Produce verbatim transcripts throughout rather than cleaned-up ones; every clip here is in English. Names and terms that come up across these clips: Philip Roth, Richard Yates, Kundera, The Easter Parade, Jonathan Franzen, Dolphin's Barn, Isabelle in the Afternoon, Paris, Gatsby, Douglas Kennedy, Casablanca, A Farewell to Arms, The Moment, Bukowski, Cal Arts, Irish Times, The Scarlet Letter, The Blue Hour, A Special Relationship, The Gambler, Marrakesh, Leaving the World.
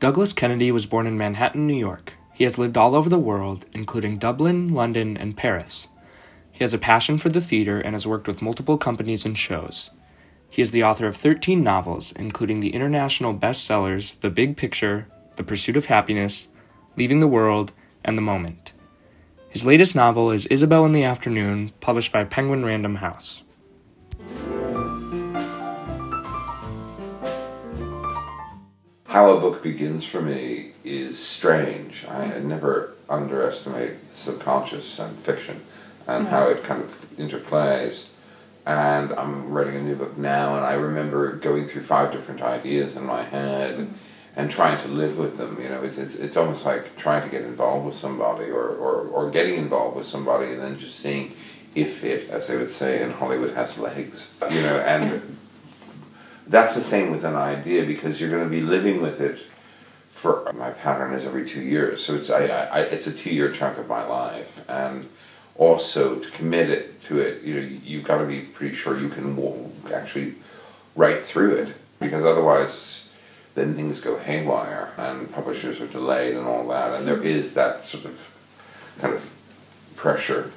Douglas Kennedy was born in Manhattan, New York. He has lived all over the world, including Dublin, London, and Paris. He has a passion for the theater and has worked with multiple companies and shows. He is the author of thirteen novels, including the international bestsellers The Big Picture, The Pursuit of Happiness, Leaving the World, and The Moment. His latest novel is Isabelle in the Afternoon, published by Penguin Random House. How a book begins for me is strange. I never underestimate the subconscious and fiction and no. how it kind of interplays. And I'm writing a new book now, and I remember going through five different ideas in my head and, and trying to live with them. You know, it's, it's it's almost like trying to get involved with somebody or, or, or getting involved with somebody and then just seeing if it, as they would say in Hollywood, has legs. You know, and that's the same with an idea, because you're going to be living with it for, my pattern is every two years. So it's, I, I, it's a two-year chunk of my life. And also to commit it to it, you know, you've got to be pretty sure you can actually write through it, because otherwise then things go haywire and publishers are delayed and all that, and there is that sort of kind of pressure.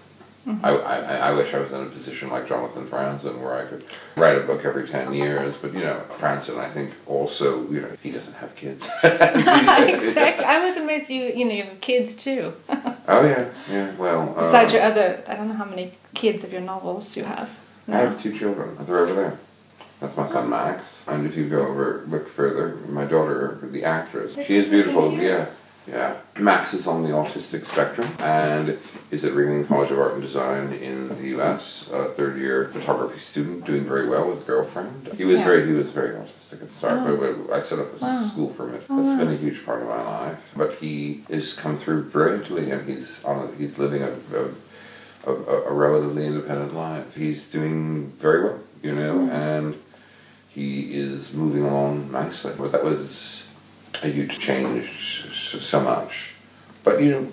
Mm-hmm. I, I I wish I was in a position like Jonathan Franzen where I could write a book every ten years, but you know, Franzen, I think also, you know, he doesn't have kids. Exactly. I was amazed you, you know, you have kids too. Oh yeah, yeah, well. Besides uh, your other, I don't know how many kids of your novels you have. No. I have two children, they're over there. That's my son Max, and if you go over, look further, my daughter, the actress, she is beautiful, yeah. Yeah. Max is on the autistic spectrum and is at Ringling College of Art and Design in the U S, a third-year photography student, doing very well with a girlfriend. He was very he was very autistic at the start, oh. but I set up a wow. school for him. That's oh, wow. been a huge part of my life. But he has come through brilliantly, and he's on a, he's living a, a, a, a relatively independent life. He's doing very well, you know, mm. and he is moving along nicely. But that was a huge change. So much, but you know,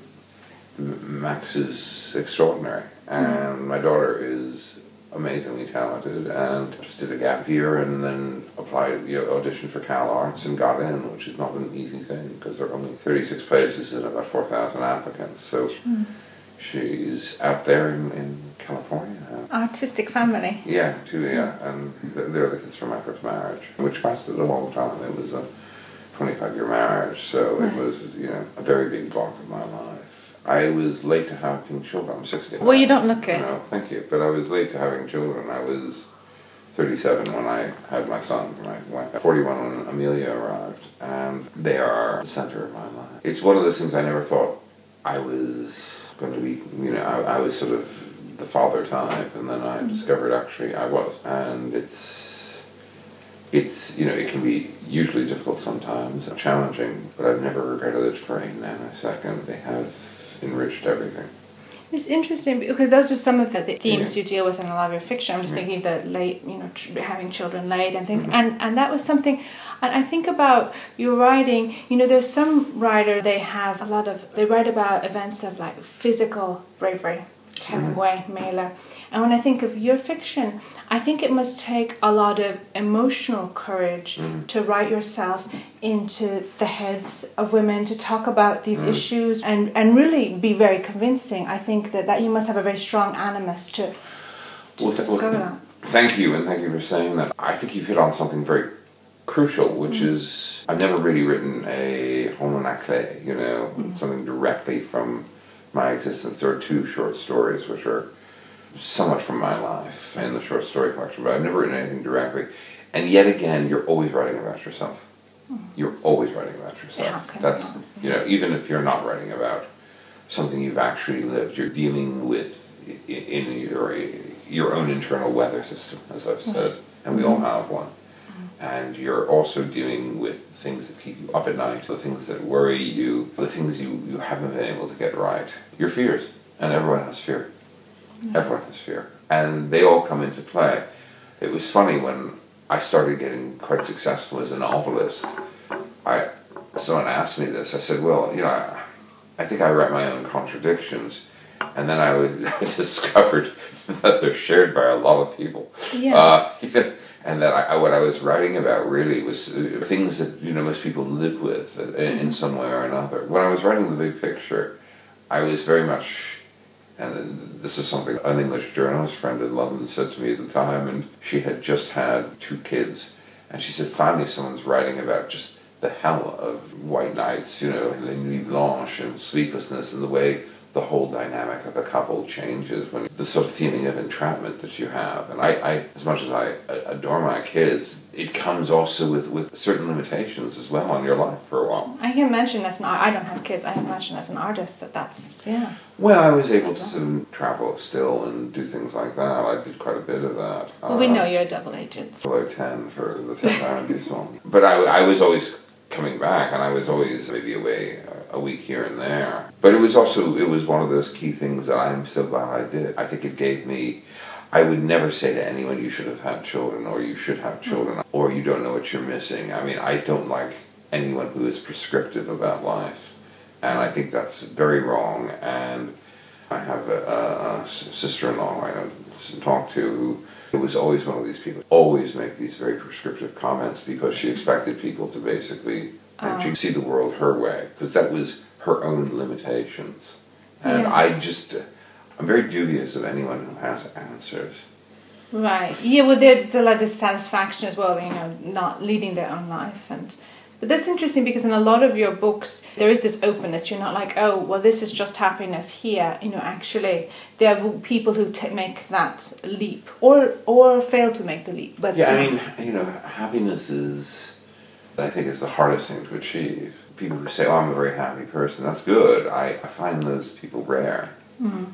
Max is extraordinary, and mm-hmm. my daughter is amazingly talented, and just did a gap year and then applied, you know, auditioned for Cal Arts and got in, which is not an easy thing because there are only thirty-six places and about four thousand applicants. So mm-hmm. she's out there in, in California. Artistic family. Yeah, too. Yeah, and they're the kids from my first marriage, which lasted a long time. It was a twenty-five year marriage, so it was, you know, a very big block of my life. I was late to having children. I'm sixty. Well, you don't look it. No, thank you. But I was late to having children. I was thirty-seven when I had my son, when I went forty-one when Amelia arrived, and they are the center of my life. It's one of those things I never thought I was going to be, you know, I, I was sort of the father type, and then I mm-hmm. discovered actually I was, and it's It's, you know, it can be usually difficult sometimes, challenging, but I've never regretted it for a nanosecond. They have enriched everything. It's interesting, because those are some of the, the themes yeah. you deal with in a lot of your fiction. I'm just yeah. thinking of the late, you know, tr- having children late and things, mm-hmm. and, and that was something. And I think about your writing, you know, there's some writer, they have a lot of, they write about events of like physical bravery, Hemingway, mm-hmm. Mailer. And when I think of your fiction, I think it must take a lot of emotional courage mm. to write yourself into the heads of women, to talk about these mm. issues and, and really be very convincing. I think that, that you must have a very strong animus to, to well, th- discover well, that. Thank you, and thank you for saying that. I think you've hit on something very crucial, which mm. is I've never really written a roman à clé, you know, mm. something directly from my existence. There are two short stories which are somewhat from my life in the short story collection, but I've never written anything directly. And yet again, you're always writing about yourself. You're always writing about yourself. Yeah, okay. That's, you know, even if you're not writing about something you've actually lived, you're dealing with in your your own internal weather system, as I've said, and we all have one. And you're also dealing with things that keep you up at night, the things that worry you, the things you, you haven't been able to get right, your fears, and everyone has fear. Everyone has fear. And they all come into play. It was funny when I started getting quite successful as a novelist. I someone asked me this. I said, well, you know, I, I think I write my own contradictions. and then I was discovered that they're shared by a lot of people. Yeah. Uh, and that I, what I was writing about really was things that, you know, most people live with in, in some way or another. When I was writing The Big Picture, I was very much, and this is something an English journalist friend in London said to me at the time, and she had just had two kids, and she said, finally someone's writing about just the hell of white nights, you know, and nuit blanche and sleeplessness, and the way the whole dynamic of a couple changes when the sort of feeling of entrapment that you have. And I, I as much as I adore my kids, it comes also with, with certain limitations as well on your life for a while. I can mention as an I don't have kids. I can mention as an artist that that's yeah. Well, I was able well. to travel still and do things like that. I did quite a bit of that. Well, uh, we know you're a double agent. Below ten for the tenth R and B song. But I, I was always coming back, and I was always maybe away a week here and there. But it was also, it was one of those key things that I'm so glad I did. I think it gave me, I would never say to anyone, you should have had children, or you should have children, or you don't know what you're missing. I mean, I don't like anyone who is prescriptive about life. And I think that's very wrong. And I have a, a sister-in-law I don't talk to who It was always one of these people always make these very prescriptive comments because she expected people to basically um. and see the world her way, because that was her own limitations. And yeah. I just, I'm very dubious of anyone who has answers. Right. Yeah, well, there's a lot of dissatisfaction as well, you know, not leading their own life. And but that's interesting, because in a lot of your books, there is this openness. You're not like, oh, well, this is just happiness here. You know, actually, there are people who t make that leap or or fail to make the leap. But yeah, I mean, you know, happiness is, I think, is the hardest thing to achieve. People who say, oh, I'm a very happy person, that's good. I, I find those people rare. Mm-hmm.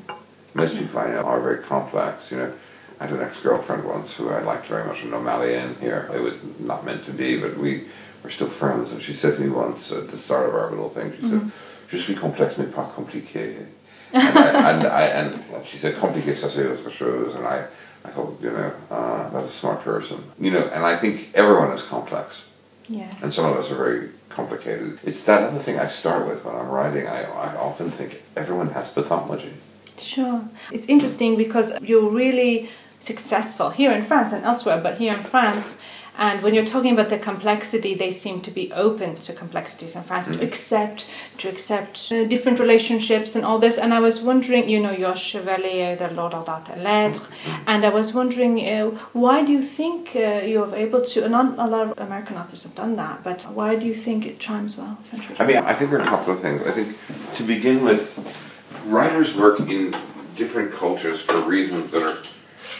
Most people I know are very complex, you know. I had an ex-girlfriend once who I liked very much, an O'Malley here. It was not meant to be, but we were still friends. And she said to me once at the start of our little thing, she mm-hmm. said, "Je suis complexe mais pas compliqué." And, I, and, I, and she said, "Compliqué, ça c'est autre chose." And I, I thought, you know, uh, that's a smart person, you know. And I think everyone is complex. Yes. And some of us are very complicated. It's that other thing I start with when I'm writing. I, I often think everyone has pathology. Sure, it's interesting because you're really successful here in France and elsewhere, but here in France, and when you're talking about the complexity, they seem to be open to complexities in France, mm-hmm. to accept, to accept uh, different relationships and all this. And I was wondering, you know, you're Chevalier de l'Ordre des Lettres, mm-hmm. and I was wondering, uh, why do you think uh, you're able to, and not a lot of American authors have done that, but why do you think it chimes well? I mean, I think there are a couple of things. I think, to begin with, writers work in different cultures for reasons that are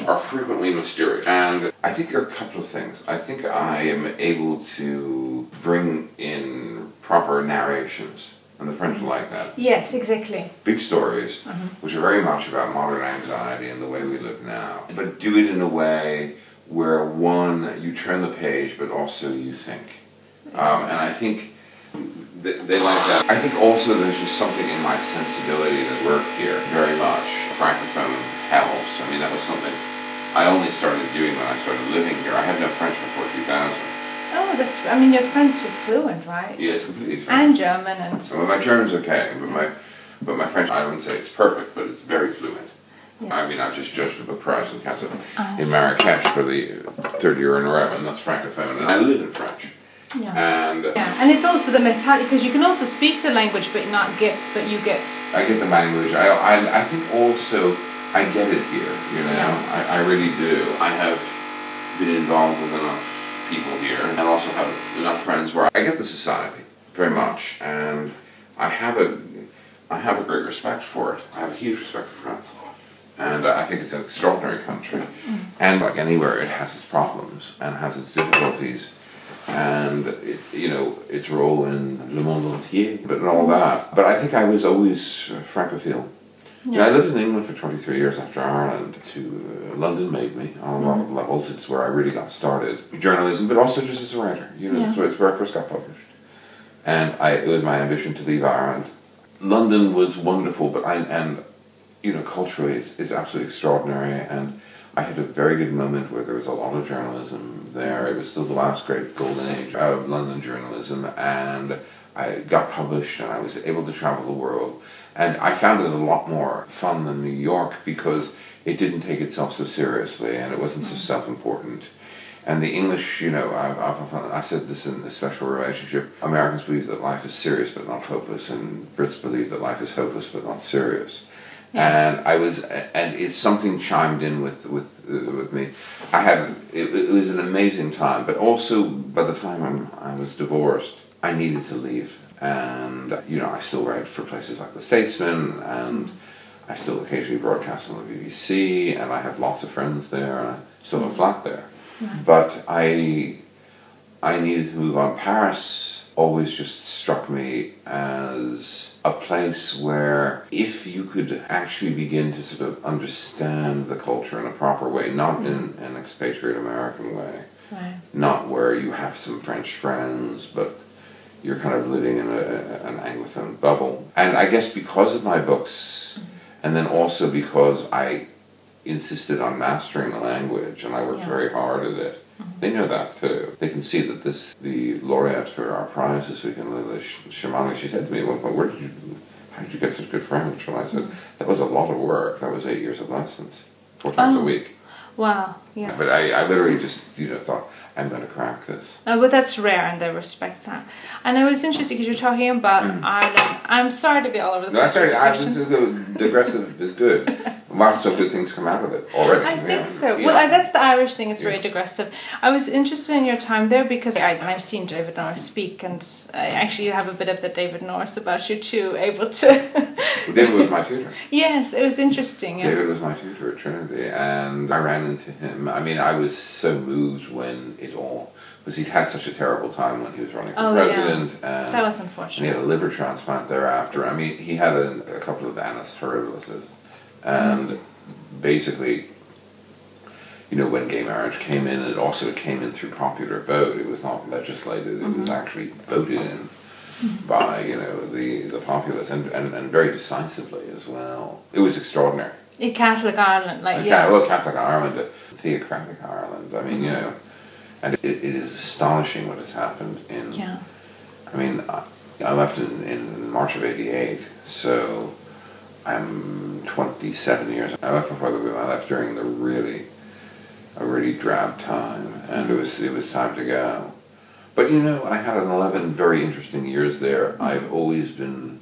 are frequently mysterious. And I think there are a couple of things. I think I am able to bring in proper narrations, and the French like that. Yes, exactly. Big stories, mm-hmm. which are very much about modern anxiety and the way we live now, but do it in a way where, one, you turn the page, but also you think. Um, and I think th they like that. I think also there's just something in my sensibility that worked here very much. Francophone helps. I mean, that was something I only started doing when I started living here. I had no French before two thousand. Oh, that's, I mean, your French is fluent, right? Yes, completely fluent. And German and... So my German's okay, but my, but my French, I wouldn't say it's perfect, but it's very fluent. Yeah. I mean, I just judged the book prize in, Casa, uh, in Marrakesh for the third year in a row, and that's Francophone, and I live in French. Yeah. And, yeah, and it's also the mentality, because you can also speak the language, but not get, but you get. I get the language. I, I, I think also I get it here, you know, yeah. I, I really do. I have been involved with enough people here, and also have enough friends where I get the society very much, and I have a, I have a great respect for it. I have a huge respect for France, and I think it's an extraordinary country, mm. and like anywhere, it has its problems, and has its difficulties, and it, you know, its role in Le Monde Entier, but and all that. But I think I was always Francophile. Yeah. You know, I lived in England for twenty-three years after Ireland. To uh, London made me on a lot of levels. It's where I really got started journalism, but also just as a writer. You know, yeah. that's where, it's where I first got published. And I, it was my ambition to leave Ireland. London was wonderful, but I and you know, culturally, it's, it's absolutely extraordinary. And I had a very good moment where there was a lot of journalism there. It was still the last great golden age of London journalism, and I got published, and I was able to travel the world. And I found it a lot more fun than New York because it didn't take itself so seriously and it wasn't so self-important. And the English, you know, I've, I've, I've said this in A Special Relationship, Americans believe that life is serious but not hopeless, and Brits believe that life is hopeless but not serious. Yeah. And I was, and it's something chimed in with with uh, with me. I had it, it was an amazing time, but also by the time I'm, I was divorced, I needed to leave, and you know I still read for places like the Statesman, and I still occasionally broadcast on the B B C, and I have lots of friends there, and I still have a flat there. But I, I needed to move on. Paris always just struck me as a place where if you could actually begin to sort of understand the culture in a proper way, not mm. in an expatriate American way, right. not where you have some French friends, but you're kind of living in a, an Anglophone bubble. And I guess because of my books, mm. and then also because I insisted on mastering the language, and I worked yeah. very hard at it. Mm-hmm. They know that too. They can see that this, the laureate for our prize this weekend, Lila Shimani, she said to me at one point, "Where did you, how did you get such good French?" And I said, "That was a lot of work. That was eight years of lessons, four times oh. a week." Wow. Yeah. But I, I literally just, you know, thought, I'm going to crack this. Oh, but that's rare, and I respect that. And I was interested because you're talking about mm. Ireland. I'm sorry to be all over the no, place. No, that's right. This is digressive is good. Lots of good things come out of it already. I think know. so. Yeah. Well, I, that's the Irish thing. It's yeah. very digressive. I was interested in your time there because I, and I've seen David Norris speak, and I actually have a bit of the David Norris about you too, able to... Well, David was my tutor. Yes, it was interesting. Yeah. David was my tutor at Trinity, and I ran into him. I mean, I was so moved when it all... because he'd had such a terrible time when he was running for oh, president. Yeah. And that was unfortunate. And he had a liver transplant thereafter. I mean, he had a, a couple of annus horribilis. And mm. basically, you know, when gay marriage came in, it also came in through popular vote. It was not legislated. It mm-hmm. was actually voted in by, you know, the, the populace, and, and, and very decisively as well. It was extraordinary. In Catholic Ireland, like, and yeah. Well, Catholic Ireland, theocratic Ireland. I mean, you know, and it, it is astonishing what has happened in, yeah. I mean, I, I left in, in March of eighty-eight, so... I'm twenty-seven years. I left before the boom. I left during the really, a really drab time, and it was it was time to go. But you know, I had an eleven very interesting years there. I've always been.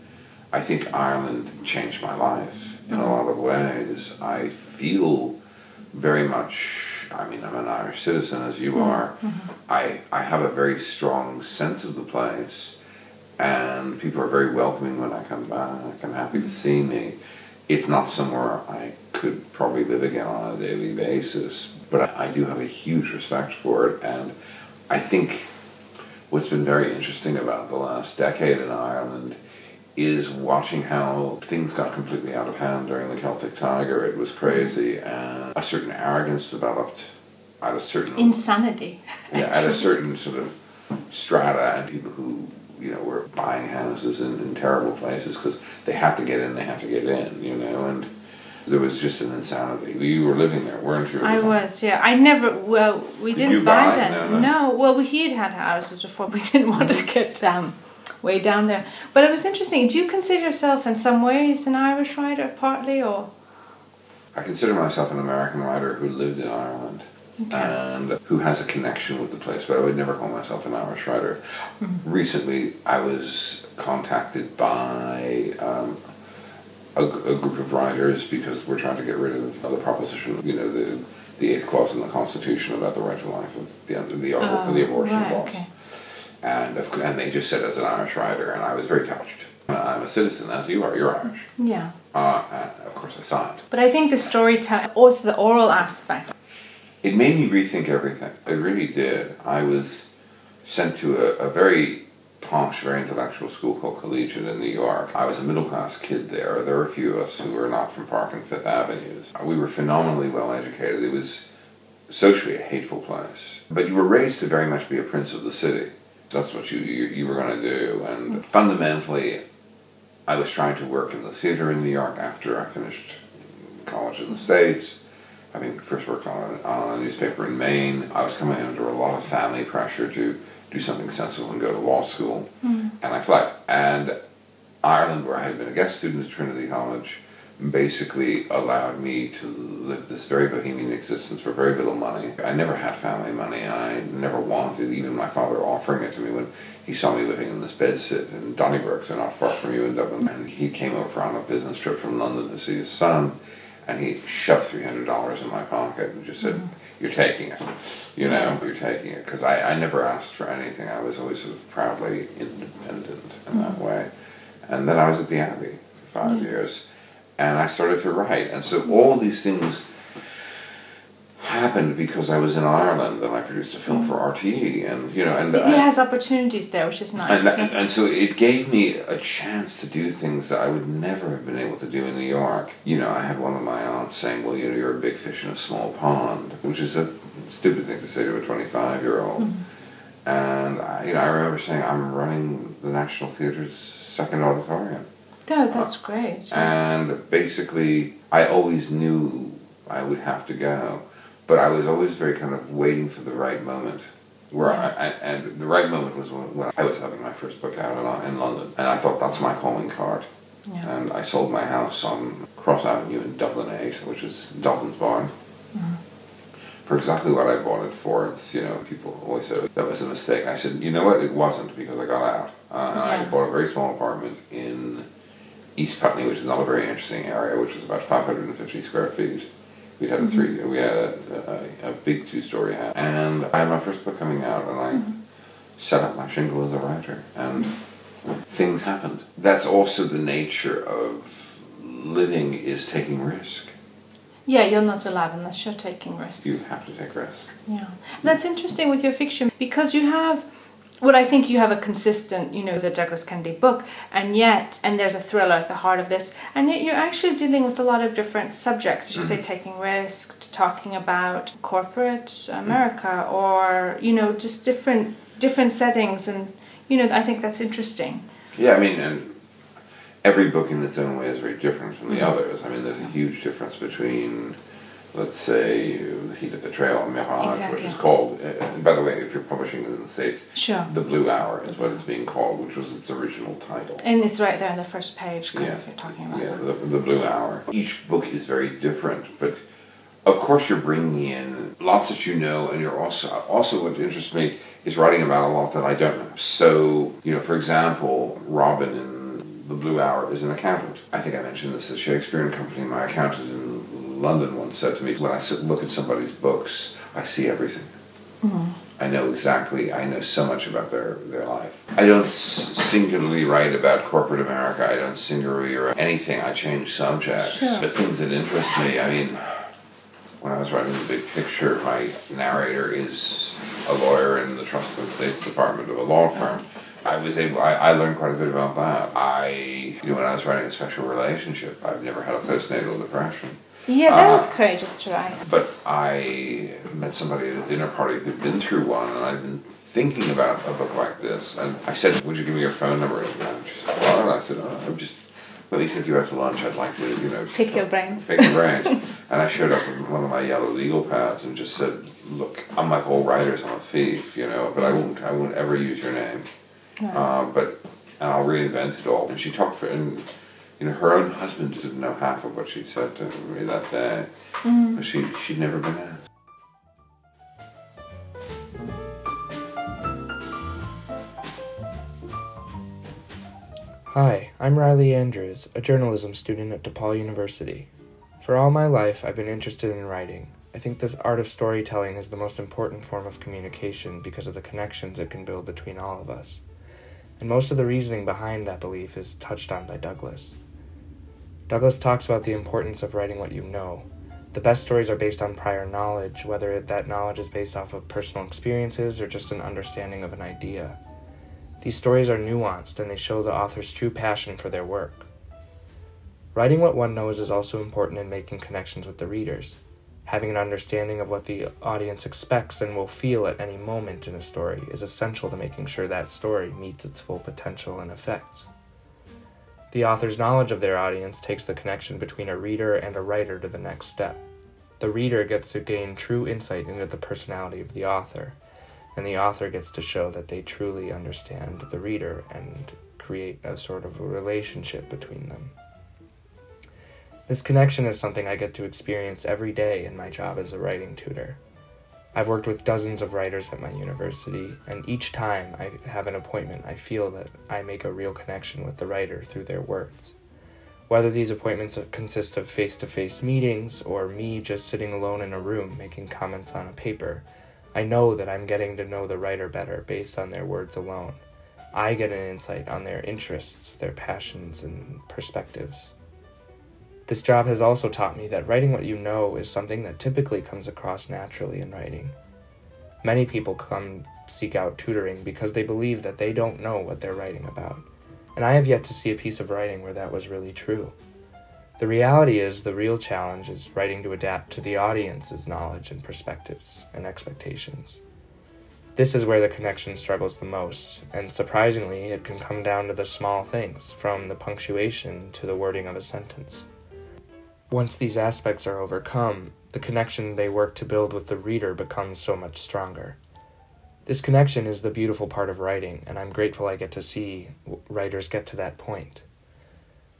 I think Ireland changed my life in a lot of ways. I feel very much. I mean, I'm an Irish citizen, as you are. Mm-hmm. I I have a very strong sense of the place. And people are very welcoming when I come back. I'm happy to see me. It's not somewhere I could probably live again on a daily basis, but I do have a huge respect for it. And I think what's been very interesting about the last decade in Ireland is watching how things got completely out of hand during the Celtic Tiger. It was crazy, and a certain arrogance developed at a certain... Insanity. Yeah, at a certain sort of strata, and people who... you know, we're buying houses in, in terrible places because they have to get in, they have to get in, you know, and there was just an insanity. You were living there, weren't you? I was, yeah. I never, well, we Did didn't buy, buy them. No, no. no, well, he had had houses before, we didn't want to get um, way down there. But it was interesting. Do you consider yourself in some ways an Irish writer, partly, or? I consider myself an American writer who lived in Ireland. Okay. And who has a connection with the place, but I would never call myself an Irish writer. Mm-hmm. Recently, I was contacted by um, a, a group of writers because we're trying to get rid of the proposition, you know, the the eighth clause in the Constitution about the right to life of the the, uh, the abortion right, laws. Okay. And if, and they just said as an Irish writer, and I was very touched. I'm a citizen, as you are. You're Irish. Yeah. Uh, and of course, I signed. But I think the storytelling, also the oral aspect. It made me rethink everything. It really did. I was sent to a, a very posh, very intellectual school called Collegiate in New York. I was a middle-class kid there. There were a few of us who were not from Park and Fifth Avenues. We were phenomenally well-educated. It was socially a hateful place. But you were raised to very much be a prince of the city. That's what you, you, you were going to do. And fundamentally, I was trying to work in the theater in New York after I finished college in the States. Having first worked on, on a newspaper in Maine, I was coming under a lot of family pressure to do something sensible and go to law school, mm. and I fled. And Ireland, where I had been a guest student at Trinity College, basically allowed me to live this very bohemian existence for very little money. I never had family money. I never wanted, even my father offering it to me when he saw me living in this bedsit in Donnybrook, so not far from you in Dublin. And he came over on a business trip from London to see his son, and he shoved three hundred dollars in my pocket and just said, mm-hmm. You're taking it, you know, you're taking it. Because I, I never asked for anything. I was always sort of proudly independent in mm-hmm. that way. And then I was at the Abbey for five mm-hmm. years. And I started to write. And so all these things happened because I was in Ireland and I produced a film for R T E. And, you know, and it I, has opportunities there, which is nice. And, and, and so it gave me a chance to do things that I would never have been able to do in New York. You know, I had one of my aunts saying, well, you know, you're a big fish in a small pond, which is a stupid thing to say to a twenty-five-year-old. Mm-hmm. And, I, you know, I remember saying, I'm running the National Theatre's second auditorium. No, that's uh, great. And basically, I always knew I would have to go, but I was always very kind of waiting for the right moment. Where I, I and the right moment was when, when I was having my first book out in, in London, and I thought that's my calling card. Yeah. And I sold my house on Cross Avenue in Dublin eight, which is Dolphin's Barn, mm-hmm. for exactly what I bought it for. It's, you know, people always said that was a mistake. I said, you know what, it wasn't, because I got out. Uh, and yeah. I bought a very small apartment in East Putney, which is not a very interesting area, which was about five hundred fifty square feet. We had a mm-hmm. three, we had a, a, a big two-story house, and I had my first book coming out, and I mm-hmm. set up my shingle as a writer, and things happened. That's also the nature of living, is taking risk. Yeah, you're not alive unless you're taking risks. You have to take risks. Yeah, that's interesting with your fiction, because you have. Well, I think you have a consistent, you know, the Douglas Kennedy book, and yet, and there's a thriller at the heart of this, and yet you're actually dealing with a lot of different subjects. You mm-hmm. say taking risk, talking about corporate America, or, you know, just different different settings, and, you know, I think that's interesting. Yeah, I mean, and every book in its own way is very different from the mm-hmm. others. I mean, there's a huge difference between, let's say, The Heat of Betrayal and Mirage, exactly. which is called, and by the way, if you're publishing it in the States, sure. The Blue Hour is what it's being called, which was its original title. And it's right there on the first page, kind yeah. of, you're talking about yeah, the, the Blue Hour. Each book is very different, but of course you're bringing in lots that you know, and you're also, also what interests me is writing about a lot that I don't know. So, you know, for example, Robin in The Blue Hour is an accountant. I think I mentioned this at Shakespeare and Company. My accountant in London once said to me, when I look at somebody's books, I see everything. Mm-hmm. I know exactly, I know so much about their, their life. I don't singularly write about corporate America, I don't singularly write anything, I change subjects. Sure. But things that interest me, I mean, when I was writing The Big Picture, my narrator is a lawyer in the Trust and Estates Department of a law firm. I was able, I, I learned quite a bit about that. I, you know, when I was writing A Special Relationship, I've never had a postnatal depression. Yeah, that uh, was courageous to write. But I met somebody at a dinner party who'd been through one, and I'd been thinking about a book like this. And I said, would you give me your phone number? And she said, well, and I said, oh, I'm just, let me take you out to lunch. I'd like to, you know. Pick your brains. Pick your brains. And I showed up with one of my yellow legal pads and just said, look, I'm like all writers, I'm a thief, you know, but I won't, I won't ever use your name. Right. Uh, but, and I'll reinvent it all. And she talked for, and, you know, her own husband didn't know half of what she said to me that day. Mm. But she, she'd never been asked. Hi, I'm Riley Andrews, a journalism student at DePaul University. For all my life, I've been interested in writing. I think this art of storytelling is the most important form of communication because of the connections it can build between all of us. And most of the reasoning behind that belief is touched on by Douglas. Douglas talks about the importance of writing what you know. The best stories are based on prior knowledge, whether that knowledge is based off of personal experiences or just an understanding of an idea. These stories are nuanced, and they show the author's true passion for their work. Writing what one knows is also important in making connections with the readers, having an understanding of what the audience expects and will feel at any moment in a story is essential to making sure that story meets its full potential and effects. The author's knowledge of their audience takes the connection between a reader and a writer to the next step. The reader gets to gain true insight into the personality of the author, and the author gets to show that they truly understand the reader and create a sort of a relationship between them. This connection is something I get to experience every day in my job as a writing tutor. I've worked with dozens of writers at my university, and each time I have an appointment, I feel that I make a real connection with the writer through their words. Whether these appointments consist of face-to-face meetings or me just sitting alone in a room making comments on a paper, I know that I'm getting to know the writer better based on their words alone. I get an insight on their interests, their passions, and perspectives. This job has also taught me that writing what you know is something that typically comes across naturally in writing. Many people come seek out tutoring because they believe that they don't know what they're writing about, and I have yet to see a piece of writing where that was really true. The reality is the real challenge is writing to adapt to the audience's knowledge and perspectives and expectations. This is where the connection struggles the most, and surprisingly, it can come down to the small things, from the punctuation to the wording of a sentence. Once these aspects are overcome, the connection they work to build with the reader becomes so much stronger. This connection is the beautiful part of writing, and I'm grateful I get to see writers get to that point.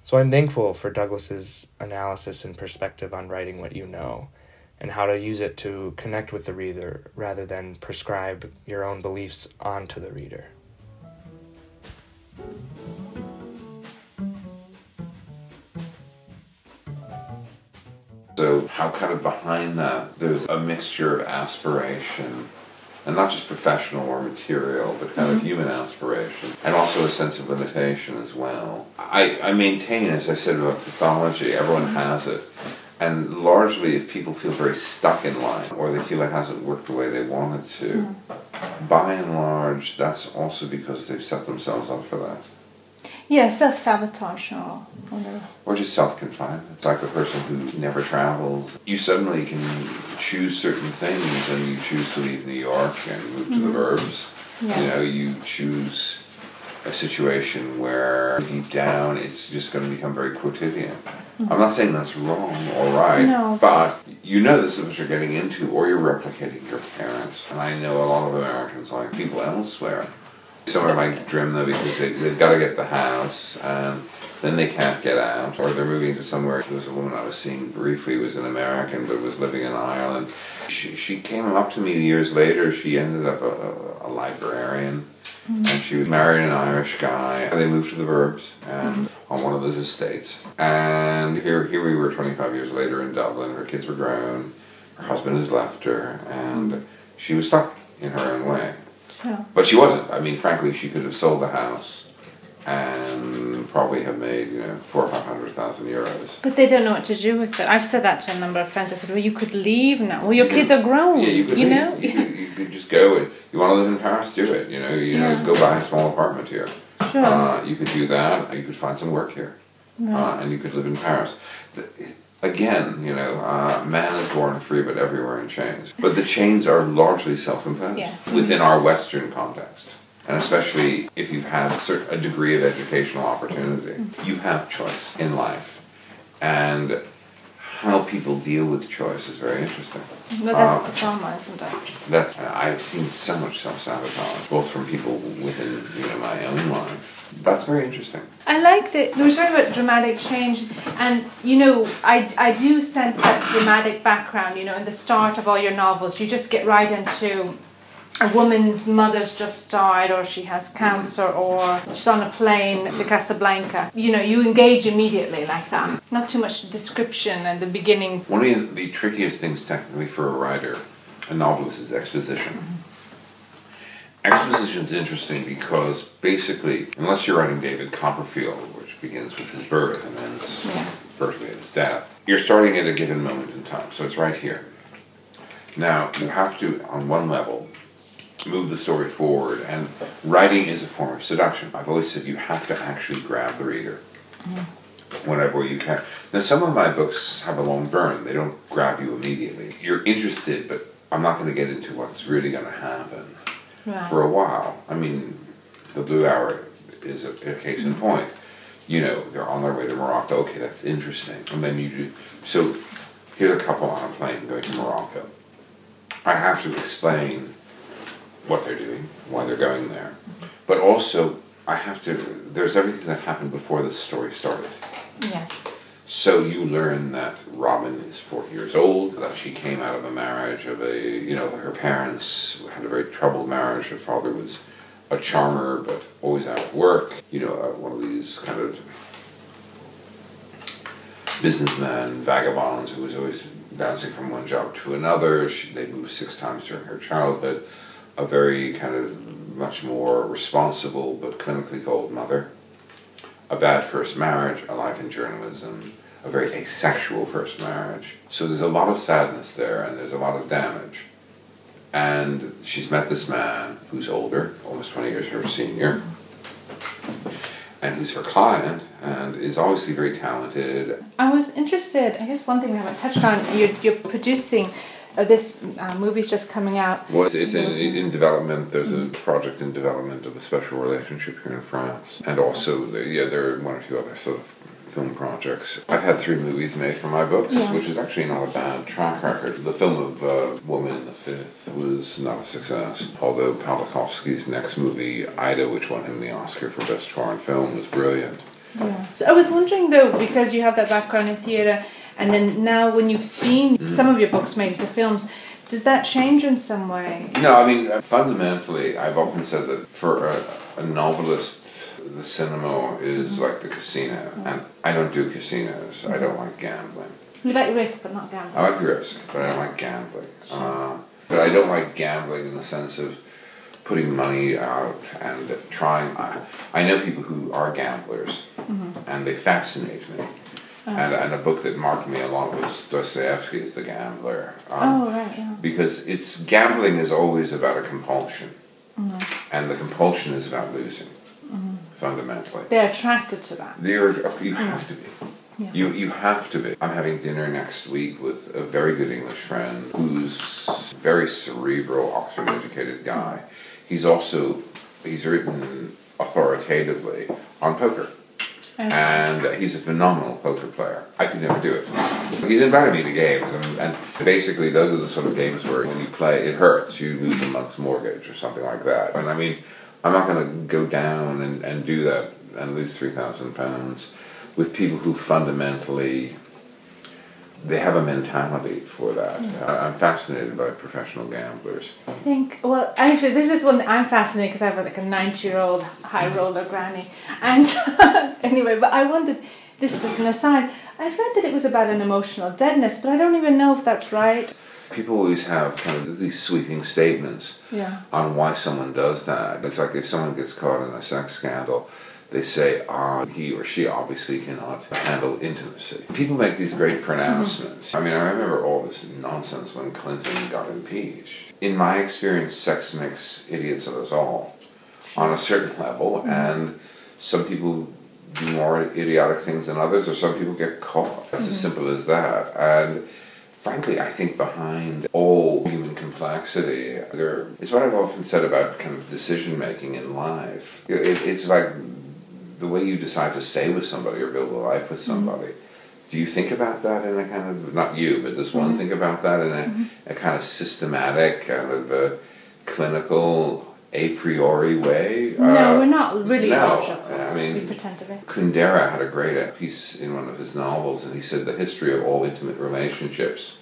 So I'm thankful for Douglas's analysis and perspective on writing what you know, and how to use it to connect with the reader rather than prescribe your own beliefs onto the reader. So how kind of behind that, there's a mixture of aspiration, and not just professional or material, but kind of human aspiration, and also a sense of limitation as well. I, I maintain, as I said about pathology, everyone has it. And largely, if people feel very stuck in life, or they feel it hasn't worked the way they want it to, by and large, that's also because they've set themselves up for that. Yeah, self-sabotage or whatever. Or just self-confinement. It's like a person who never travels. You suddenly can choose certain things, and you choose to leave New York and move mm-hmm. to the burbs. Yeah. You know, you choose a situation where deep down it's just going to become very quotidian. Mm-hmm. I'm not saying that's wrong or right, no. But you know this is what you're getting into, or you're replicating your parents. And I know a lot of Americans, like people elsewhere, somewhere like Drimna, because they, they've got to get the house, and then they can't get out, or they're moving to somewhere. There was a woman I was seeing briefly, was an American, but was living in Ireland. She she came up to me years later. She ended up a, a librarian, mm-hmm. and she was married an Irish guy, and they moved to the burbs, and mm-hmm. on one of those estates. And here here we were twenty-five years later in Dublin. Her kids were grown, her husband has left her, and she was stuck in her own way. Yeah. But she wasn't. I mean, frankly, she could have sold the house and probably have made, you know, four or five hundred thousand euros. But they don't know what to do with it. I've said that to a number of friends. I said, well, you could leave now. Well, your you kids can, are grown. Yeah, you could you leave. Know? You, could, you could just go. And you want to live in Paris, do it. You know, you yeah. know, go buy a small apartment here. Sure. Uh, you could do that. You could find some work here. Right. Uh, and you could live in Paris. Again, you know, uh, man is born free, but everywhere in chains. But the chains are largely self-imposed yes. within our Western context. And especially if you've had a degree of educational opportunity, you have choice in life. And how people deal with choice is very interesting. But that's um, the trauma, isn't it? That's, I've seen so much self-sabotage, both from people within, you know, my own life. That's very interesting. I like that. There was very much dramatic change, and, you know, I, I do sense that dramatic background, you know, in the start of all your novels. You just get right into a woman's mother's just died, or she has cancer, or she's on a plane to Casablanca. You know, you engage immediately like that. Not too much description at the beginning. One of the trickiest things technically for a writer, a novelist, is exposition. Mm-hmm. Exposition is interesting because basically, unless you're writing David Copperfield, which begins with his birth and ends yeah. firstly at his death, you're starting at a given moment in time, so it's right here. Now, you have to, on one level, move the story forward, and writing is a form of seduction. I've always said you have to actually grab the reader mm-hmm. whenever you can. Now, some of my books have a long burn. They don't grab you immediately. You're interested, but I'm not going to get into what's really going to happen yeah. for a while. I mean, The Blue Hour is a, a case mm-hmm. in point. You know, they're on their way to Morocco. Okay, that's interesting. And then you do... So, here's a couple on a plane going to Morocco. I have to explain what they're doing, why they're going there, but also I have to, there's everything that happened before the story started. Yes. So you learn that Robin is four years old, that she came out of a marriage of a, you know, her parents had a very troubled marriage. Her father was a charmer, but always out of work. You know, one of these kind of businessmen, vagabonds, who was always bouncing from one job to another. She, they moved six times during her childhood. A very kind of much more responsible but clinically cold mother. A bad first marriage, a life in journalism, a very asexual first marriage. So there's a lot of sadness there, and there's a lot of damage. And she's met this man who's older, almost twenty years her senior, and who's her client, and is obviously very talented. I was interested, I guess one thing we haven't touched on, you're, you're producing, uh, this uh, movie's just coming out. Well, it's, it's in, in development. There's a project in development of A Special Relationship here in France. And also, the, yeah, there are one or two other sort of film projects. I've had three movies made from my books, yeah. Which is actually not a bad track record. The film of uh, Woman in the Fifth was not a success, although Pawlikowski's next movie, Ida, which won him the Oscar for Best Foreign Film, was brilliant. Yeah. So I was wondering, though, because you have that background in theatre, and then now when you've seen mm. some of your books made into films, does that change in some way? No, I mean, fundamentally, I've often said that for a, a novelist, the cinema is mm. like the casino, yeah. And I don't do casinos. I don't like gambling. You like risk, but not gambling. I like risk, but I don't like gambling. Sure. Uh, but I don't like gambling in the sense of putting money out and trying. I, I know people who are gamblers, mm-hmm. and they fascinate me. Oh. And, and a book that marked me a lot was Dostoevsky's *The Gambler*. Um, oh right, yeah. Because it's gambling is always about a compulsion, mm-hmm. and the compulsion is about losing. Mm-hmm. Fundamentally, they're attracted to that. They're you have to be. Yeah. You you have to be. I'm having dinner next week with a very good English friend who's a very cerebral, Oxford-educated guy. He's also he's written authoritatively on poker. Okay. And he's a phenomenal poker player. I could never do it. He's invited me to games, and, and basically those are the sort of games where when you play, it hurts. You lose a month's mortgage or something like that. And I mean, I'm not going to go down and, and do that and lose three thousand pounds with people who fundamentally, they have a mentality for that. Mm. I, I'm fascinated by professional gamblers. I think, well, actually, this is one that I'm fascinated because I have like a ninety-year-old high roller granny. And anyway, but I wondered, this is just an aside, I've read that it was about an emotional deadness, but I don't even know if that's right. People always have kind of these sweeping statements yeah. on why someone does that. It's like if someone gets caught in a sex scandal, they say, ah, he or she obviously cannot handle intimacy. People make these great pronouncements. Mm-hmm. I mean, I remember all this nonsense when Clinton got impeached. In my experience, sex makes idiots of us all on a certain level, mm-hmm. and some people do more idiotic things than others, or some people get caught. It's mm-hmm. as simple as that. And frankly, I think behind all human complexity, there is what I've often said about kind of decision-making in life. It, it's like the way you decide to stay with somebody or build a life with somebody. Mm-hmm. Do you think about that in a kind of, not you, but does one mm-hmm. think about that in a, mm-hmm. a kind of systematic, kind of a clinical, a priori way? No, uh, we're not really no. logical. I mean, we pretend to be. Kundera had a great piece in one of his novels, and he said the history of all intimate relationships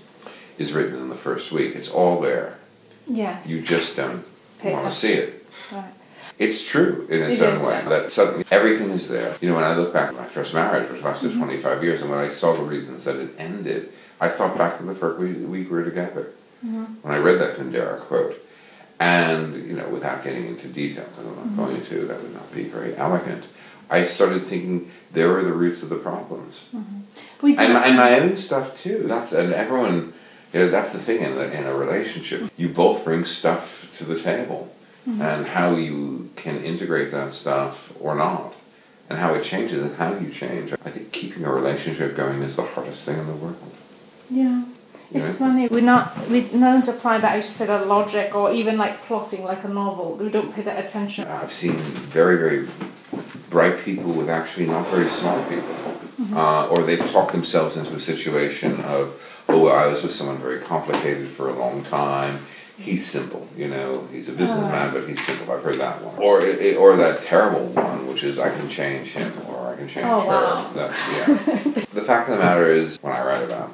is written in the first week. It's all there. Yes. You just don't want to see it. Right. It's true in its it own way. So. That suddenly everything is there. You know, when I look back at my first marriage, which lasted mm-hmm. twenty-five years, and when I saw the reasons that it ended, I thought back to the first week we were together. Mm-hmm. When I read that Kundera quote. And, you know, without getting into details, I'm not mm-hmm. going to, that would not be very elegant, I started thinking there were the roots of the problems. Mm-hmm. We do. And, and my own stuff, too. That's, and everyone, you know, that's the thing in, the, in a relationship. Mm-hmm. You both bring stuff to the table, mm-hmm. and how you can integrate that stuff or not, and how it changes and how you change. I think keeping a relationship going is the hardest thing in the world. Yeah. It's yeah. funny, we're not, we don't apply that, I should say, that logic, or even like plotting like a novel. We don't pay that attention. I've seen very, very bright people with actually not very smart people. Mm-hmm. uh, or they've talked themselves into a situation of, oh, I was with someone very complicated for a long time. He's simple, you know, he's a businessman, but he's simple. I've heard that one. Or or that terrible one, which is I can change him or I can change oh, her. Wow. That's, yeah. The fact of the matter is, when I write about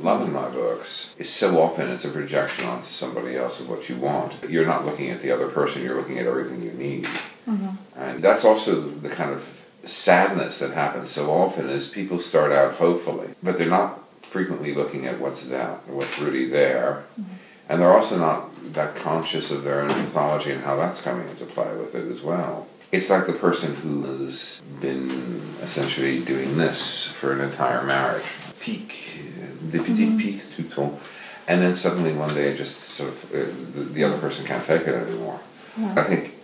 love in my books, is so often it's a projection onto somebody else of what you want. You're not looking at the other person, you're looking at everything you need. Mm-hmm. And that's also the kind of sadness that happens so often is people start out hopefully, but they're not frequently looking at what's that, what's really there. Mm-hmm. And they're also not that conscious of their own mythology and how that's coming into play with it as well. It's like the person who has been essentially doing this for an entire marriage. Pique, des petits piques tout le temps. And then suddenly one day just sort of, uh, the, the other person can't take it anymore. Yeah. I think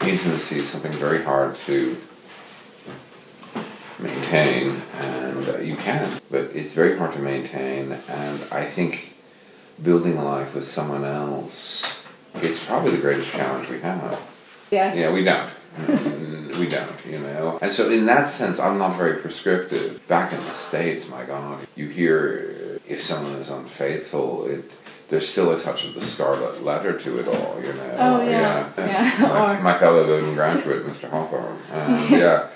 intimacy is something very hard to maintain, and uh, you can, but it's very hard to maintain, and I think building a life with someone else, it's probably the greatest challenge we have. Yeah. Yeah, we don't. We don't, you know. And so in that sense, I'm not very prescriptive. Back in the States, my God, you hear if someone is unfaithful, it there's still a touch of the Scarlet Letter to it all, you know. Oh, yeah. Yeah. yeah. My, my fellow living graduate, Mister Hawthorne. Um, yes. Yeah.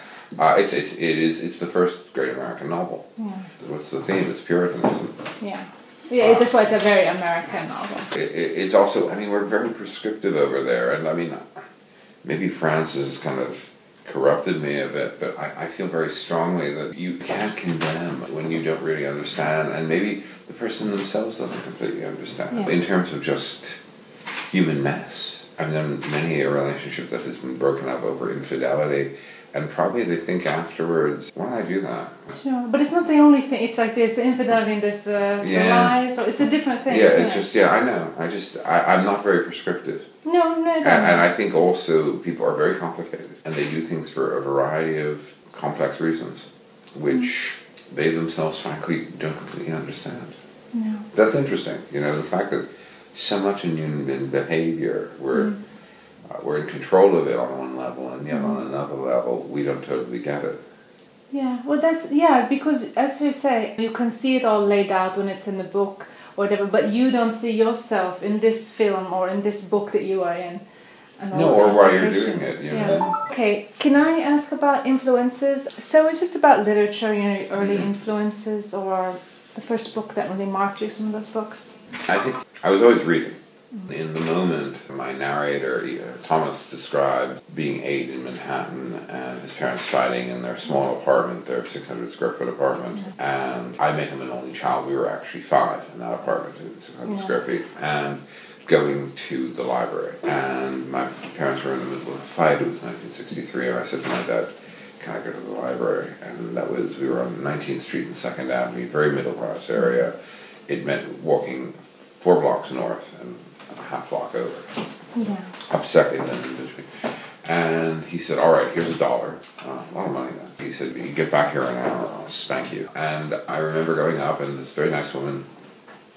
Uh, it's, it's, it is, it's the first great American novel. Yeah. What's the theme? It's Puritanism. Yeah. Yeah, uh, that's why it's a very American novel. It, it, it's also, I mean, we're very prescriptive over there, and I mean, maybe France has kind of corrupted me a bit, but I, I feel very strongly that you can't condemn when you don't really understand, and maybe the person themselves doesn't completely understand. Yeah. In terms of just human mess, I've known many a relationship that has been broken up over infidelity. And probably they think afterwards, why did I do that? Sure, but it's not the only thing. It's like there's the infidelity and there's the, the yeah. lies. So it's a different thing. Yeah, isn't it's it? just, yeah, I know. I just, I, I'm not very prescriptive. No, no, I don't. And, and I think also people are very complicated. And they do things for a variety of complex reasons, which mm. they themselves, frankly, don't completely understand. No. That's interesting. You know, the fact that so much in human behavior where... Mm. Uh, we're in control of it on one level, and yet on another level, we don't totally get it. Yeah, well, that's, yeah, because as you say, you can see it all laid out when it's in the book or whatever, but you don't see yourself in this film or in this book that you are in. And no, or why you're doing it, you yeah. know. Okay, can I ask about influences? So it's just about literature, you know, early mm-hmm. influences, or the first book that really marked you, some of those books? I think I was always reading. In The Moment, my narrator, Thomas, described being eight in Manhattan and his parents fighting in their small apartment, their six hundred square foot apartment, yeah. and I met him an only child. We were actually five in that apartment, six hundred yeah. square feet, and going to the library. And my parents were in the middle of a fight. It was nineteen sixty-three, and I said to my dad, can I go to the library? And that was, we were on nineteenth street and second avenue, very middle class area. It meant walking four blocks north and half block over. Yeah. Up second and between. And he said, all right, here's a dollar. Uh, a lot of money then. He said, you get back here in an hour or I'll spank you. And I remember going up and this very nice woman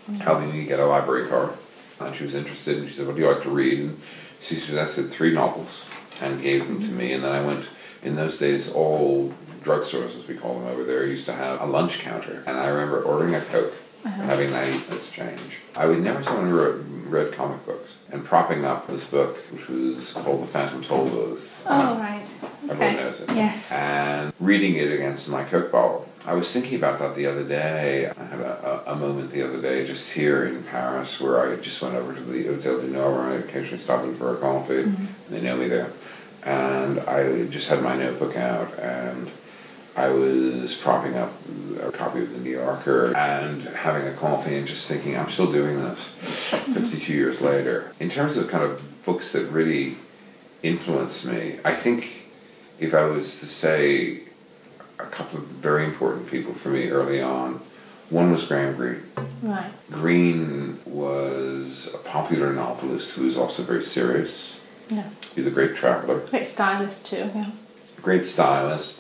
yeah. helping me get a library card. And she was interested and she said, what do you like to read? And she suggested three novels and gave them mm-hmm. to me. And then I went, in those days, all drugstores, as we call them over there, used to have a lunch counter. And I remember ordering a Coke. Uh-huh. Having ninety cents change. I would never someone who wrote, read comic books and propping up this book, which was called The Phantom Tollbooth. Oh, um, right. Okay. Everyone knows it. Yes. And reading it against my Coke bottle. I was thinking about that the other day. I had a, a, a moment the other day just here in Paris where I just went over to the Hotel du Nord and I occasionally stopped in for a coffee. Mm-hmm. And they know me there. And I just had my notebook out and I was propping up a copy of The New Yorker and having a coffee and just thinking, I'm still doing this mm-hmm. fifty-two years later. In terms of kind of books that really influenced me, I think if I was to say a couple of very important people for me early on, one was Graham Greene. Right. Greene was a popular novelist who was also very serious. Yeah. He was a great traveler. Great stylist too, yeah. Great stylist.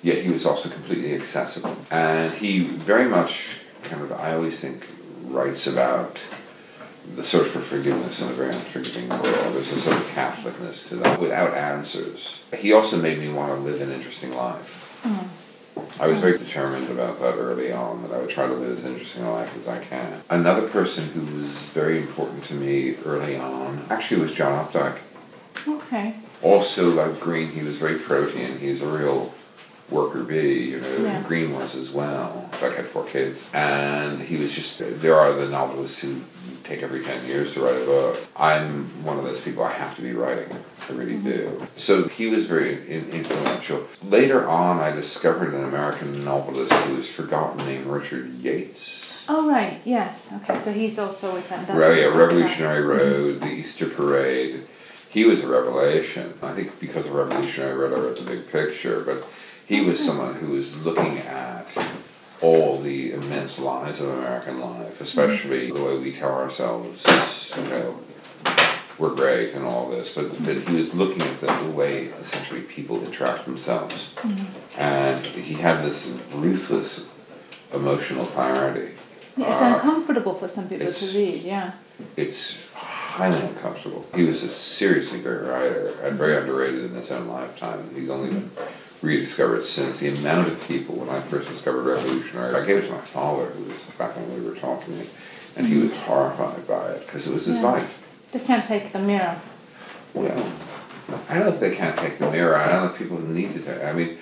Yet he was also completely accessible. And he very much, kind of, I always think, writes about the search for forgiveness in a very unforgiving world. There's a sort of Catholicness to that, without answers. He also made me want to live an interesting life. Mm. I was very determined about that early on, that I would try to live as interesting a life as I can. Another person who was very important to me early on actually was John Updike. Okay. Also, like Greene, he was very protean. He was a real worker bee, you know, yeah. Greene was as well. Updike had four kids. And he was just, there are the novelists who take every ten years to write a book. I'm one of those people, I have to be writing. I really mm-hmm. do. So he was very in- influential. Later on, I discovered an American novelist who was forgotten named Richard Yates. Oh, right, yes. Okay, so he's also with that. Right, yeah, Revolutionary Road, The Easter Parade. He was a revelation. I think because of Revolutionary Road, I read The Big Picture, but he was someone who was looking at all the immense lies of American life, especially mm-hmm. the way we tell ourselves, you know, we're great and all this, but, but he was looking at the, the way essentially people interact themselves. Mm-hmm. And he had this ruthless emotional clarity. Yeah, it's uh, uncomfortable for some people to read, yeah. It's highly uncomfortable. He was a seriously great writer and very underrated in his own lifetime. He's only been rediscovered since. The amount of people, when I first discovered Revolutionary, I gave it to my father, who was back when we were talking, and he was horrified by it because it was his yeah. life. They can't take the mirror. Well, I don't know if they can't take the mirror. I don't know if people need to take it. I mean,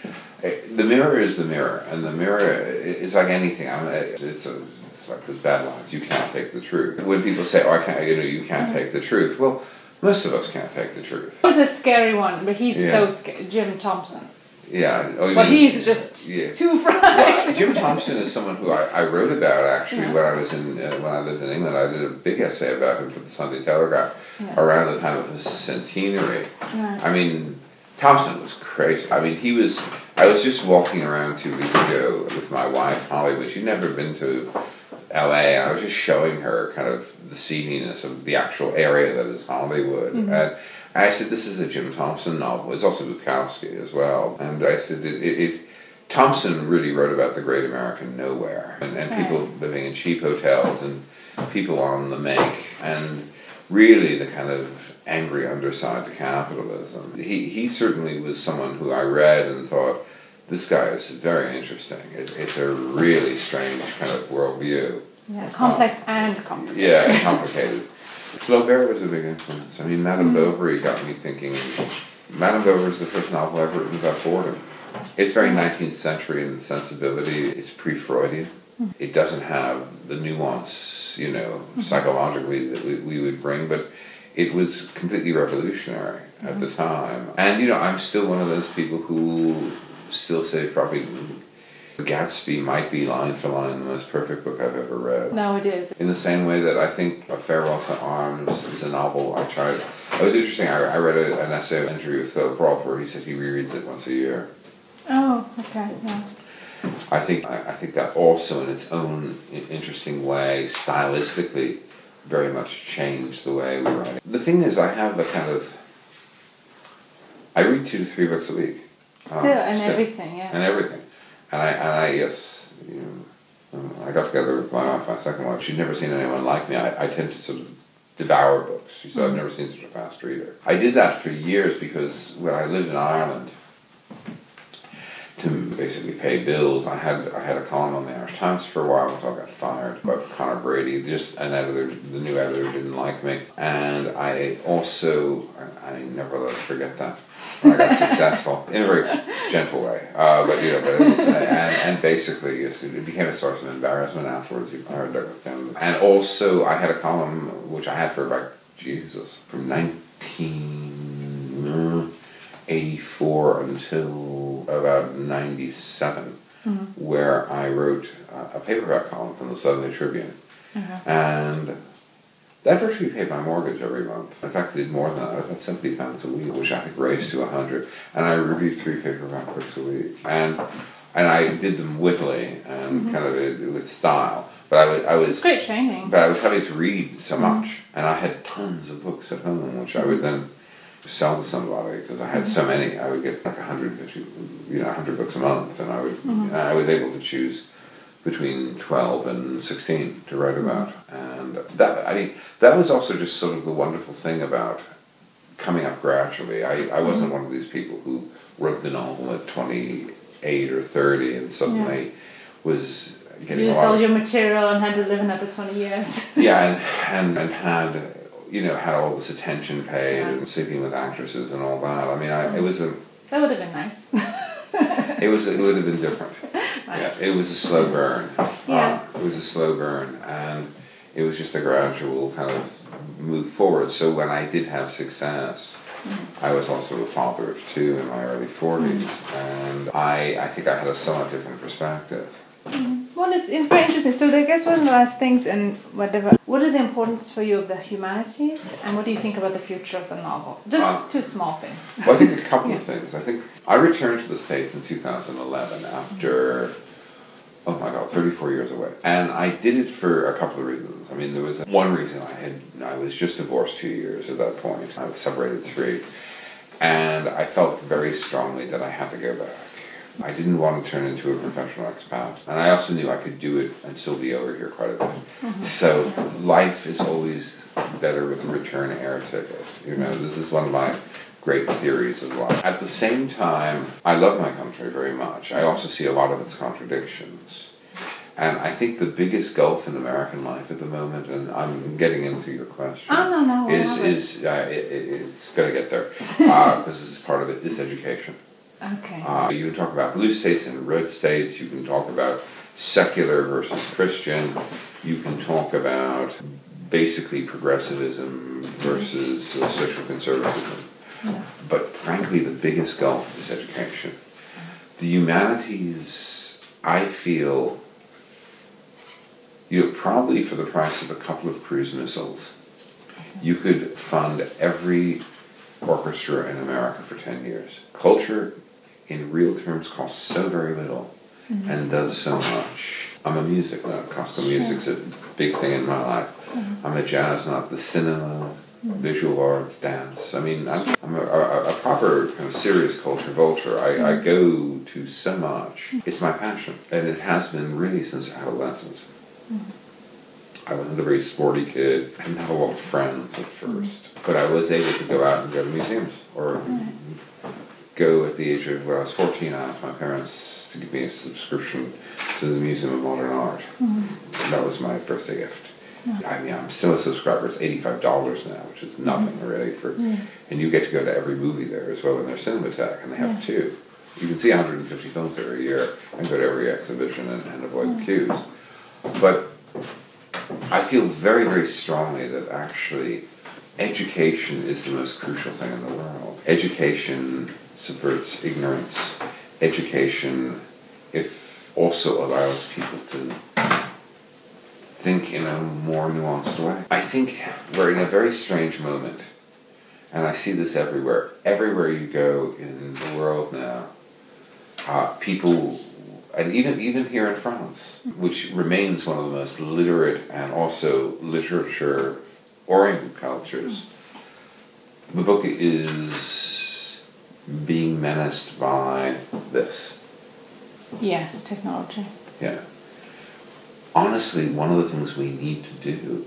the mirror is the mirror, and the mirror is like anything. I mean, it's, a, it's like those bad lines. You can't take the truth. When people say, "Oh, I can't," you know, you can't mm-hmm. take the truth. Well, most of us can't take the truth. He's a scary one, but he's yeah. so scary. Jim Thompson. Yeah. Oh, well, mean, he's just yeah. too fried. Well, Jim Thompson is someone who I, I wrote about, actually, yeah. when I was in uh, when I lived in England. I did a big essay about him for the Sunday Telegraph yeah. around the time of his centenary. Yeah. I mean, Thompson was crazy. I mean, he was... I was just walking around two weeks ago with my wife, Holly, when she'd never been to L A, and I was just showing her kind of the seediness of the actual area that is Hollywood. Mm-hmm. And I said, this is a Jim Thompson novel. It's also Bukowski as well. And I said, it, it, it, Thompson really wrote about the great American nowhere, and, and right. people living in cheap hotels and people on the make, and really the kind of angry underside to capitalism. He, he certainly was someone who I read and thought, this guy is very interesting. It, it's a really strange kind of worldview. Yeah, complex um, and complicated. Yeah, complicated. Flaubert was a big influence. I mean, Madame mm-hmm. Bovary got me thinking. Madame Bovary is the first novel I've ever written about boredom. It's very nineteenth century in sensibility. It's pre-Freudian. Mm-hmm. It doesn't have the nuance, you know, mm-hmm. psychologically that we, we would bring, but it was completely revolutionary mm-hmm. at the time. And, you know, I'm still one of those people who still say probably Gatsby might be line for line the most perfect book I've ever read. No, it is. In the same way that I think A Farewell to Arms is a novel I tried. It was interesting. I, I read a, an essay, an interview with Philip Roth, where he said he rereads it once a year. Oh, okay, yeah. I think I, I think that also, in its own interesting way, stylistically, very much changed the way we write. The thing is, I have a kind of. I read two to three books a week. Still, um, and still. everything, yeah. And everything. And I, and I yes, you know, I got together with my wife, my second wife. She'd never seen anyone like me. I, I tend to sort of devour books. She said, mm-hmm. I've never seen such a fast reader. I did that for years because when I lived in Ireland, to basically pay bills, I had I had a column on the Irish Times for a while until I got fired by Conor Brady. Just an editor, the new editor didn't like me. And I also, I, I never let it forget that. I got successful in a very gentle way, uh, but you know, but it was, and, and basically it became a source of embarrassment afterwards. I heard Douglas Kennedy, and also I had a column which I had for about Jesus from nineteen eighty-four until about ninety-seven, mm-hmm. where I wrote a paperback column from the Sunday Tribune, mm-hmm. and. That virtually paid my mortgage every month. In fact, I did more than that. I got seventy pounds a week, which I think raised to one hundred. And I reviewed three paperback books a week. And and I did them wittily and mm-hmm. kind of a, with style. But I was... I was great training. But I was having to read so much. Mm-hmm. And I had tons of books at home, which I would then sell to somebody because I had mm-hmm. so many. I would get like one hundred fifty, you know, one hundred books a month. And I, would, mm-hmm. and I was able to choose between twelve and sixteen to write about. And that, I mean, that was also just sort of the wonderful thing about coming up gradually. I, I wasn't one of these people who wrote the novel at 20, eight or thirty and suddenly yeah. was getting you used all your material and had to live another twenty years. Yeah, and, and, and had, you know, had all this attention paid yeah. and sleeping with actresses and all that. I mean, I, it was a... That would have been nice. it was. It would have been different. Right. Yeah, it was a slow burn. Yeah. Um, it was a slow burn, and it was just a gradual kind of move forward. So when I did have success, mm. I was also a father of two in my early forties, mm. and I, I think I had a somewhat different perspective. Mm. Well, it's, it's very interesting. So I guess one of the last things, and whatever, what are the importance for you of the humanities, and what do you think about the future of the novel? Just um, two small things. Well, I think a couple yeah. of things. I think I returned to the States in two thousand eleven after, oh my God, thirty-four years away. And I did it for a couple of reasons. I mean, there was one reason I had, I was just divorced two years at that point. I was separated three. And I felt very strongly that I had to go back. I didn't want to turn into a professional expat. And I also knew I could do it and still be over here quite a bit. Mm-hmm. So life is always better with a return air ticket. You know, this is one of my great theories of life. At the same time, I love my country very much. I also see a lot of its contradictions. And I think the biggest gulf in American life at the moment, and I'm getting into your question, oh, no, no, is, is uh, it, it's going to get there, because uh, this is part of it, is education. Okay. Uh, you can talk about blue states and red states. You can talk about secular versus Christian. You can talk about basically progressivism versus uh, social conservatism. Yeah. But frankly, the biggest gulf is education. The humanities, I feel, you know, probably for the price of a couple of cruise missiles, you could fund every orchestra in America for ten years. Culture, in real terms, costs so very little mm-hmm. and does so much. I'm a music nut. Classical sure. music's a big thing in my life. Mm-hmm. I'm a jazz nut. The cinema, mm-hmm. visual arts, dance. I mean, I'm, I'm a, a, a proper kind of serious culture vulture. I, mm-hmm. I go to so much. It's my passion, and it has been really since adolescence. Mm-hmm. I wasn't a very sporty kid. I didn't have a lot of friends at first, but I was able to go out and go to museums, or go at the age of, when I was fourteen, I asked my parents to give me a subscription to the Museum of Modern Art. Mm-hmm. That was my birthday gift. Yeah. I mean, I'm still a subscriber. It's eighty-five dollars now, which is nothing mm-hmm. really for, yeah. and you get to go to every movie there as well in their Cinematheque, and they have yeah. two. You can see one hundred fifty films there a year and go to every exhibition and, and avoid mm-hmm. queues. But I feel very, very strongly that actually education is the most crucial thing in the world. Education subverts ignorance. Education, if also allows people to think in a more nuanced way. I think we're in a very strange moment, and I see this everywhere. Everywhere you go in the world now, uh, people... And even even here in France, which remains one of the most literate and also literature-oriented cultures, the book is being menaced by this. Yes, technology. Yeah. Honestly, one of the things we need to do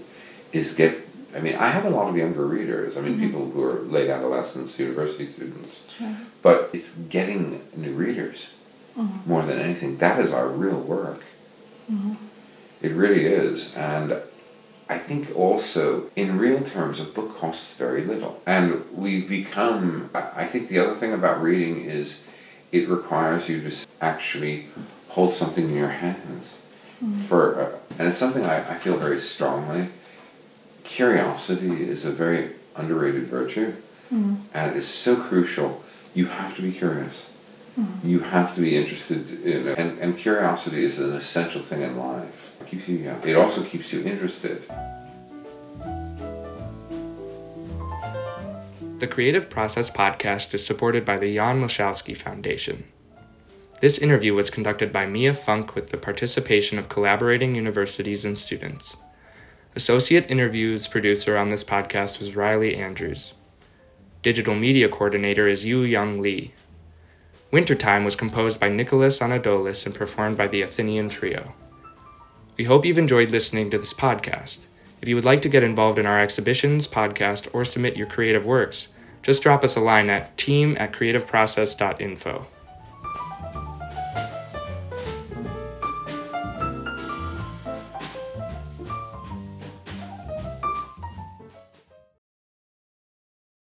is get... I mean, I have a lot of younger readers. I mean, mm-hmm. people who are late adolescents, university students. Sure. But it's getting new readers. Mm-hmm. More than anything, that is our real work. Mm-hmm. It really is. And I think also, in real terms, a book costs very little. And we become, I think the other thing about reading is it requires you to actually hold something in your hands. Mm-hmm. For, uh, and it's something I, I feel very strongly. Curiosity is a very underrated virtue, mm-hmm. and it is so crucial. You have to be curious. You have to be interested in it. And, and curiosity is an essential thing in life. It keeps you young. It also keeps you interested. The Creative Process Podcast is supported by the Jan Milczewski Foundation. This interview was conducted by Mia Funk with the participation of collaborating universities and students. Associate Interviews producer on this podcast was Riley Andrews. Digital Media Coordinator is Yu Young Lee. Wintertime was composed by Nicholas Anadolis and performed by the Athenian Trio. We hope you've enjoyed listening to this podcast. If you would like to get involved in our exhibitions, podcast, or submit your creative works, just drop us a line at team at creativeprocess dot info.